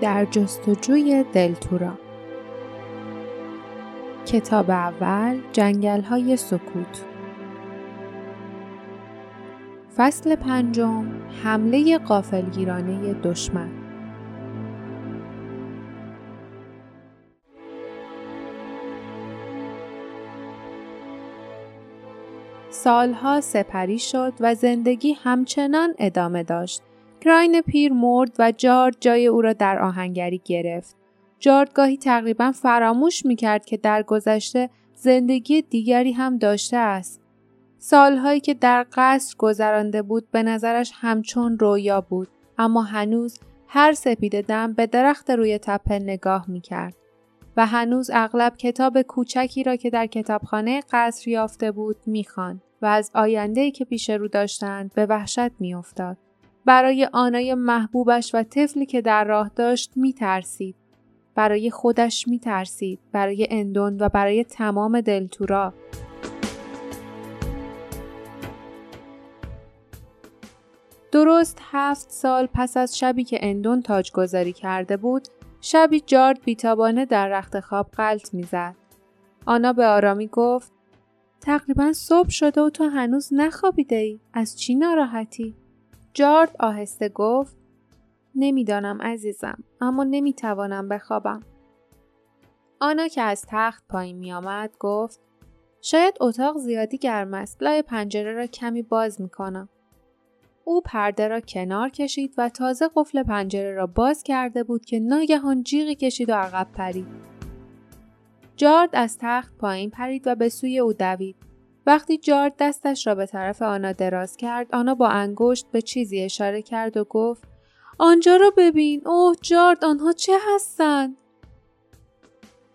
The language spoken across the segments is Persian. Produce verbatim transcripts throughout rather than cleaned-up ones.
در جستجوی دلتورا. کتاب اول، جنگل‌های سکوت. فصل پنجم، حمله غافلگیرانه دشمن. سالها سپری شد و زندگی همچنان ادامه داشت. کراین پیر مرد و جارد جای او را در آهنگری گرفت. جارد گاهی تقریبا فراموش می‌کرد که در گذشته زندگی دیگری هم داشته است. سالهایی که در قصر گذرانده بود به نظرش همچون رویا بود، اما هنوز هر سپیده دم به درخت روی تپه نگاه می‌کرد و هنوز اغلب کتاب کوچکی را که در کتابخانه قصر یافته بود می‌خواند و از آینده‌ای که پیش رو داشتند به وحشت می‌افتاد. برای آنای محبوبش و طفلی که در راه داشت می‌ترسید. برای خودش می‌ترسید، برای اندون و برای تمام دلتورا. درست هفت سال پس از شبی که اندون تاجگذاری کرده بود، شبی جارد بیتابانه در رخت خواب غلط می‌زد. آنا به آرامی گفت: تقریباً صبح شده و تو هنوز نخوابیده‌ای. از چی ناراحتی؟ جارد آهسته گفت: نمیدانم عزیزم، اما نمیتوانم بخوابم. آنا که از تخت پایین میآمد گفت: شاید اتاق زیادی گرم است. لای پنجره را کمی باز میکنم. او پرده را کنار کشید و تازه قفل پنجره را باز کرده بود که ناگهان جیغی کشید و عقب پرید. جارد از تخت پایین پرید و به سوی او دوید. وقتی جارد دستش را به طرف آنا دراز کرد، آنا با انگشت به چیزی اشاره کرد و گفت: آنجا رو ببین. اوه جارد، آنها چه هستند؟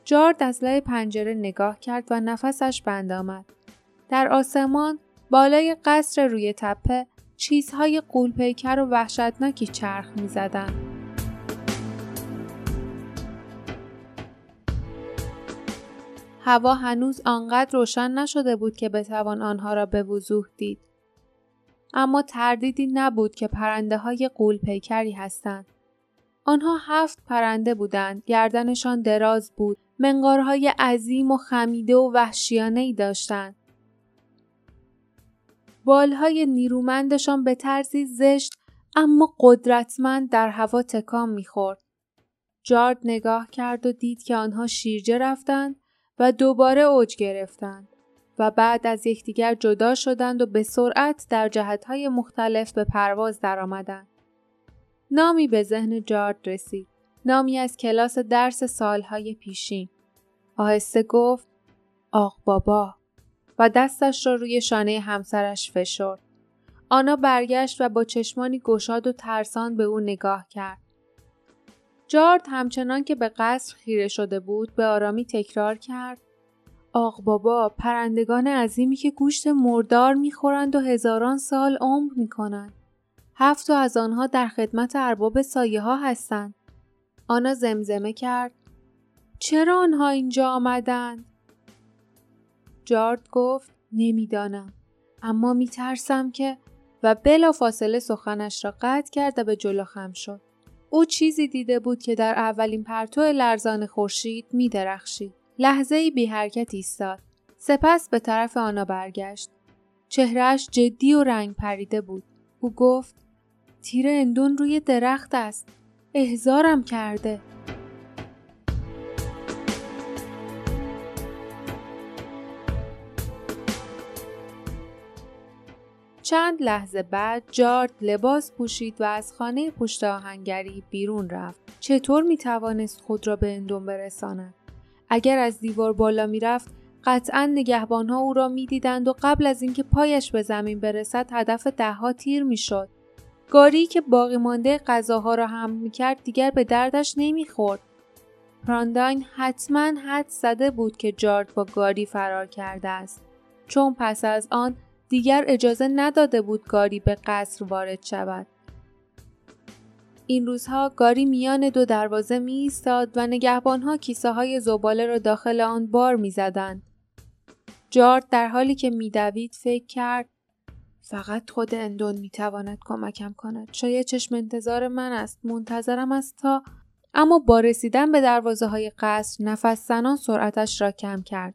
جارد از لای پنجره نگاه کرد و نفسش بند آمد. در آسمان بالای قصر روی تپه چیزهای غول‌پیکر و وحشتناکی چرخ می‌زدند. هوا هنوز آنقدر روشن نشده بود که بتوان آنها را به وضوح دید. اما تردیدی نبود که پرنده‌های غول‌پیکری هستند. آنها هفت پرنده بودند، گردنشان دراز بود، منقارهای عظیم و خمیده و وحشیانه‌ای داشتند. بالهای نیرومندشان به طرزی زشت اما قدرتمند در هوا تکان می‌خورد. جارد نگاه کرد و دید که آنها شیرجه رفتند و دوباره اوج گرفتند و بعد از یکدیگر جدا شدند و به سرعت در جهت‌های مختلف به پرواز درآمدند. نامی به ذهن جارد رسید، نامی از کلاس درس سالهای پیشین. آهسته گفت: آق بابا، و دستش را روی شانه همسرش فشرد. آنا برگشت و با چشمانی گشاد و ترسان به او نگاه کرد. جارد همچنان که به قصر خیره شده بود به آرامی تکرار کرد: آق بابا، پرندگان عظیمی که گوشت مردار میخورند و هزاران سال عمر میکنند. هفت تا از آنها در خدمت ارباب سایه ها هستند. آنا زمزمه کرد: چرا آنها اینجا آمدند؟ جارد گفت: نمیدانم، اما میترسم که، و بلافاصله سخنش را قطع کرد و به جلو خم شد. او چیزی دیده بود که در اولین پرتو لرزان خورشید میدرخشید. لحظه‌ای بی حرکت ایستاد، سپس به طرف آنا برگشت. چهرهش جدی و رنگ پریده بود. او گفت: تیر اندون روی درخت است. احضارم کرده. چند لحظه بعد جارد لباس پوشید و از خانه پشت آهنگری بیرون رفت. چطور میتوانست خود را به اندون برساند؟ اگر از دیوار بالا میرفت قطعاً نگهبانها او را میدیدند و قبل از اینکه پایش به زمین برسد هدف دهها تیر میشد. گاری که باقی مانده غذاها را حمل میکرد دیگر به دردش نمیخورد. پرانداین حتماً حد زده بود که جارد با گاری فرار کرده است، چون پس از آن دیگر اجازه نداده بود گاری به قصر وارد شود. این روزها گاری میان دو دروازه می ایستاد و نگهبانها کیسه های زباله را داخل آن بار می زدند. جارد در حالی که می دوید فکر کرد: فقط خود اندون می تواند کمکم کند. شاید چشم انتظار من است. منتظرم است تا اما با رسیدن به دروازه های قصر نفس زنان سرعتش را کم کرد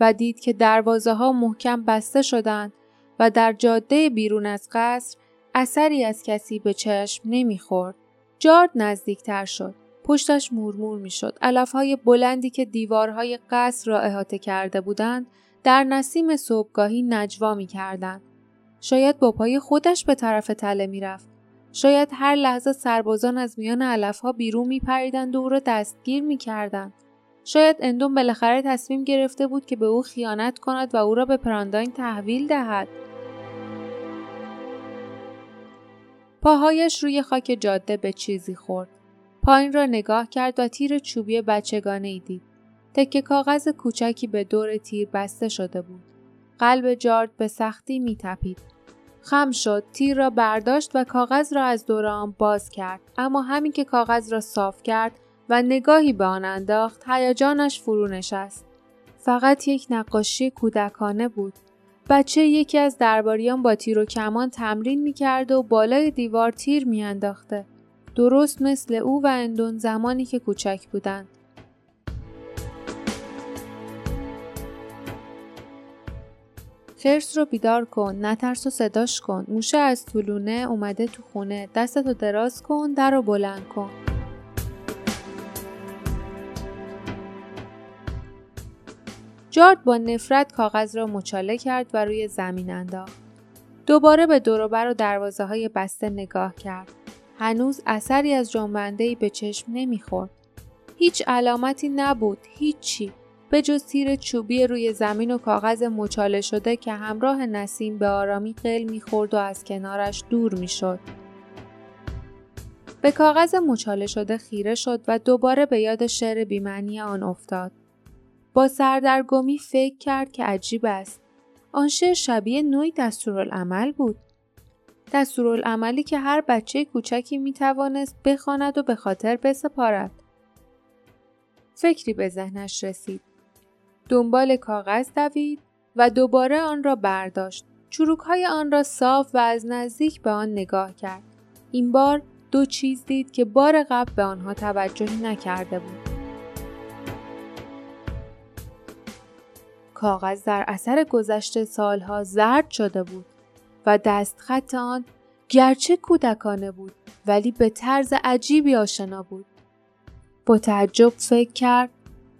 و دید که دروازه ها محکم بسته شدند و در جاده بیرون از قصر اثری از کسی به چشم نمیخورد. جارد نزدیکتر شد. پشتش مورمور میشد. علفهای بلندی که دیوارهای قصر را احاطه کرده بودند در نسیم صبحگاهی نجوا میکردند. شاید با پای خودش به طرف تله میرفت. شاید هر لحظه سربازان از میان علفها بیرون میپریدند و او را دستگیر میکردند. شاید اندون بالاخره تصمیم گرفته بود که به او خیانت کند و او را به پرانداین تحویل دهد. پاهایش روی خاک جاده به چیزی خورد. پایین را نگاه کرد و تیر چوبی بچگانه‌ای دید. تکه کاغذ کوچکی به دور تیر بسته شده بود. قلب جارد به سختی می‌تپید. خم شد، تیر را برداشت و کاغذ را از دور آن باز کرد. اما همین که کاغذ را صاف کرد و نگاهی به آن انداخت، هیجانش فرو نشست. فقط یک نقاشی کودکانه بود. بچه یکی از درباریان با تیر و کمان تمرین می‌کرد و بالای دیوار تیر می‌انداخته. درست مثل او و اندون زمانی که کوچک بودند. خرس رو بیدار کن، نترس و صداش کن، موشه از طولونه اومده تو خونه، دستتو دراز کن، در رو بلند کن. جارد با نفرت کاغذ را مچاله کرد و روی زمین انداخت. دوباره به دور و بر و دروازه های بسته نگاه کرد. هنوز اثری از جنبنده‌ای به چشم نمیخورد. هیچ علامتی نبود، هیچی، به جز تیر چوبی روی زمین و کاغذ مچاله شده که همراه نسیم به آرامی قل میخورد و از کنارش دور میشد. به کاغذ مچاله شده خیره شد و دوباره به یاد شعر بی‌معنی آن افتاد. با سردرگمی فکر کرد که عجیب است. آن شعر شبیه نوعی دستورالعمل بود. دستورالعملی که هر بچه کوچکی میتوانست بخواند و به خاطر بسپارد. فکری به ذهنش رسید. دنبال کاغذ دوید و دوباره آن را برداشت. چروک‌های آن را صاف و از نزدیک به آن نگاه کرد. این بار دو چیز دید که بار قبل به آنها توجه نکرده بود. کاغذ در اثر گذشت سالها زرد شده بود و دستخط آن گرچه کودکانه بود ولی به طرز عجیبی آشنا بود. با تعجب فکر کرد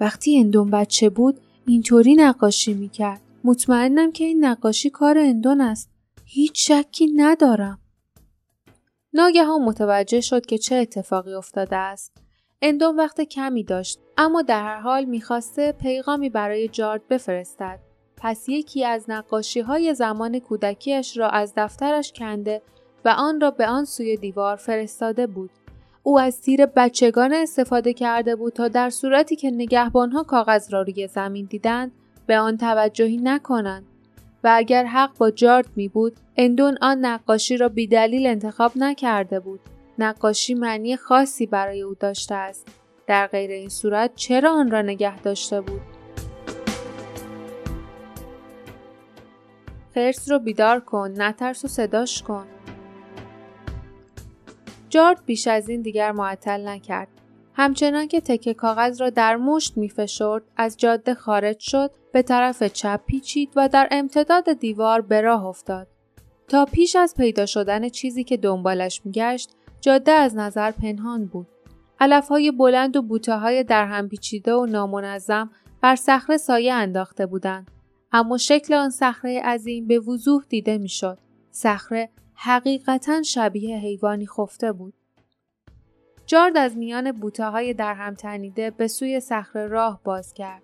وقتی اندون بچه بود اینطوری نقاشی میکرد. مطمئنم که این نقاشی کار اندون است. هیچ شکی ندارم. ناگهان متوجه شد که چه اتفاقی افتاده است. اندون وقت کمی داشت اما در هر حال میخواسته پیغامی برای جارد بفرستد. پس یکی از نقاشی‌های زمان کودکیش را از دفترش کنده و آن را به آن سوی دیوار فرستاده بود. او از تیر بچگانه استفاده کرده بود تا در صورتی که نگهبانها کاغذ را روی زمین دیدند به آن توجهی نکنند و اگر حق با جارد می بود اندون آن نقاشی را بی‌دلیل انتخاب نکرده بود. نقاشی معنی خاصی برای او داشته است. در غیر این صورت چرا آن را نگه داشته بود؟ خرس رو بیدار کن، نترس و صداش کن. جارد بیش از این دیگر معطل نکرد. همچنان که تکه کاغذ را در مشت می‌فشرد، از جاده خارج شد، به طرف چپ پیچید و در امتداد دیوار به راه افتاد. تا پیش از پیدا شدن چیزی که دنبالش می‌گشت، جاده از نظر پنهان بود. علف‌های بلند و بوته‌های درهم پیچیده و نامنظم بر صخره سایه انداخته بودند. اما شکل آن صخره عظیم به وضوح دیده میشد. صخره حقیقتاً شبیه حیوانی خفته بود. جارد از میان بوته‌های درهم تنیده به سوی صخره راه باز کرد.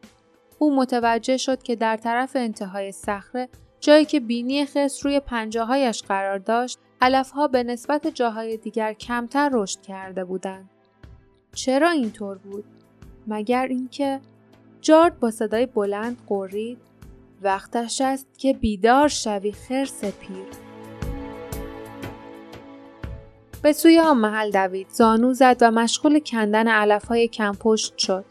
او متوجه شد که در طرف انتهای صخره جایی که بینی خرس روی پنجه‌هایش قرار داشت، علف‌ها به نسبت جاهای دیگر کمتر رشد کرده بودند. چرا اینطور بود؟ مگر اینکه جارد با صدای بلند غرید: وقتش است که بیدار شوی خرس پیر. به سوی آن محل دوید، زانو زد و مشغول کندن علف‌های کم پشت شد.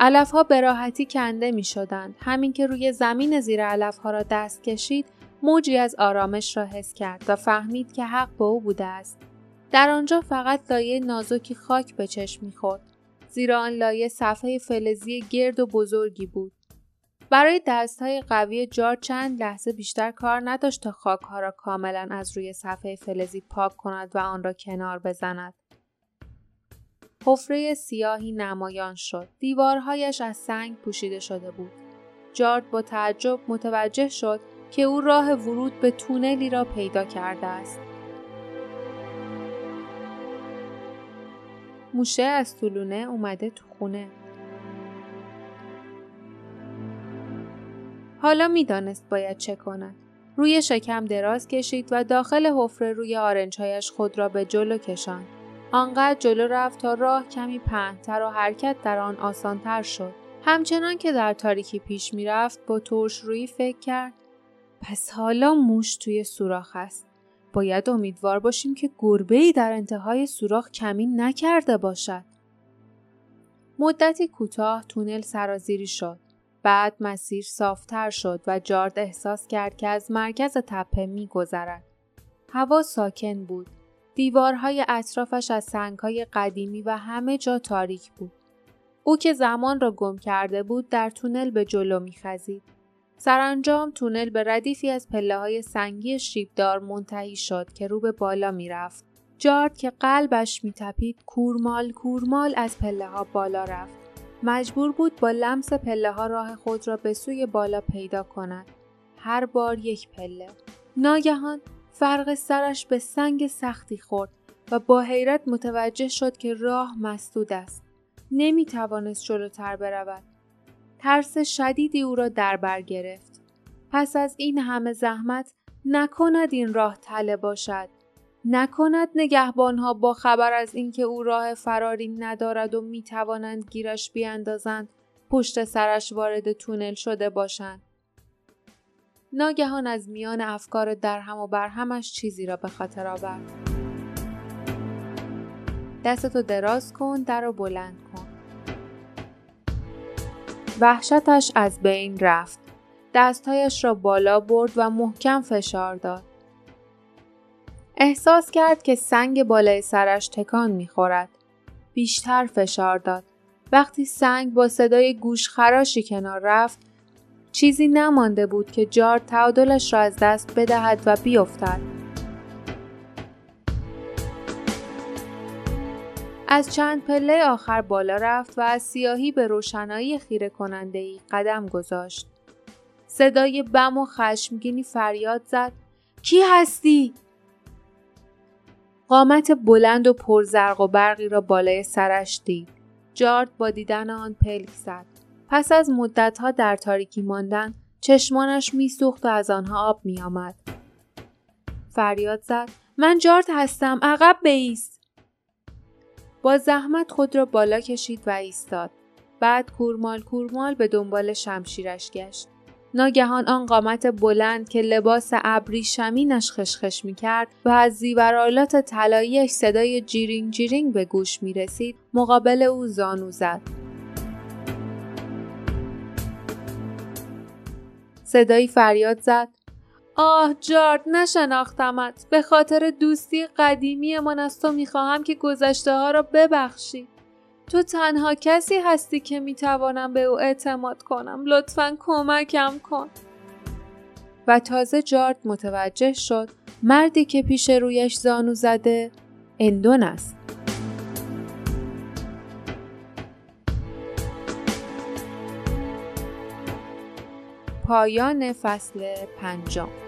علف‌ها به راحتی کنده می‌شدند. همین که روی زمین زیر علف‌ها را دست کشید، موجی از آرامش را حس کرد و فهمید که حق با او بوده است. در آنجا فقط لایه نازکی خاک به چشم می‌خورد. زیرا آن لایه صفحه فلزی گرد و بزرگی بود. برای دست‌های قوی جارد چند لحظه بیشتر کار نداشت تا خاک‌ها را کاملاً از روی صفحه فلزی پاک کند و آن را کنار بزند. حفره سیاهی نمایان شد. دیوارهایش از سنگ پوشیده شده بود. جارد با تعجب متوجه شد که او راه ورود به تونلی را پیدا کرده است. موشه از طولونه اومده تو خونه. حالا میدانست باید چه کند. روی شکم دراز کشید و داخل حفره روی آرنجهایش خود را به جلو کشاند. آنقدر جلو رفت تا راه کمی پهن‌تر و حرکت در آن آسان‌تر شد. همچنان که در تاریکی پیش می‌رفت، با ترش روی فکر کرد: پس حالا موش توی سوراخ است. باید امیدوار باشیم که گربه‌ای در انتهای سوراخ کمین نکرده باشد. مدتی کوتاه تونل سرازیری شد. بعد مسیر صافتر شد و جارد احساس کرد که از مرکز تپه می‌گذرد. هوا ساکن بود. دیوارهای اطرافش از سنگ‌های قدیمی و همه جا تاریک بود. او که زمان را گم کرده بود در تونل به جلو می‌خزید. سرانجام تونل به ردیفی از پله‌های سنگی شیبدار منتهی شد که رو به بالا می‌رفت. جارد که قلبش می‌تپید کورمال کورمال از پله‌ها بالا رفت. مجبور بود با لمس پله‌ها راه خود را به سوی بالا پیدا کند. هر بار یک پله. ناگهان فرق سرش به سنگ سختی خورد و با حیرت متوجه شد که راه مسدود است. نمی توانست جلوتر برود. ترس شدیدی او را در بر گرفت. پس از این همه زحمت، نکند این راه تله باشد. نکند نگهبانها با خبر از اینکه او راه فراری ندارد و می توانند گیرش بیاندازند، پشت سرش وارد تونل شده باشند. ناگهان از میان افکار درهم و برهمش چیزی را به خاطر آورد. دستتو دراز کن، درو بلند کن. وحشتش از بین رفت. دستهایش را بالا برد و محکم فشار داد. احساس کرد که سنگ بالای سرش تکان می‌خورد. بیشتر فشار داد. وقتی سنگ با صدای گوشخراشی کنار رفت، چیزی نمانده بود که جارد تعادلش را از دست بدهد و بیفتد. از چند پله آخر بالا رفت و از سیاهی به روشنایی خیره کننده‌ای قدم گذاشت. صدای بم و خشمگینی فریاد زد: کی هستی؟ قامت بلند و پرزرق و برقی را بالای سرش دید. جارد با دیدن آن پلک زد. پس از مدت‌ها در تاریکی ماندن، چشمانش می‌سوخت و از آنها آب می‌آمد. فریاد زد: من جارد هستم، عقب بایست. با زحمت خود را بالا کشید و ایستاد. بعد کورمال کورمال به دنبال شمشیرش گشت. ناگهان آن قامت بلند که لباس ابریشمینش خشخش می‌کرد و از زیورآلات طلایی‌اش صدای جیرینگ جیرینگ به گوش می‌رسید، مقابل او زانو زد. صدایی فریاد زد: آه جارد، نشناختمت. به خاطر دوستی قدیمی من از تو میخواهم که گذشته ها را ببخشی. تو تنها کسی هستی که میتوانم به او اعتماد کنم. لطفاً کمکم کن. و تازه جارد متوجه شد مردی که پیش رویش زانو زده اندون است. پایان فصل پنجم.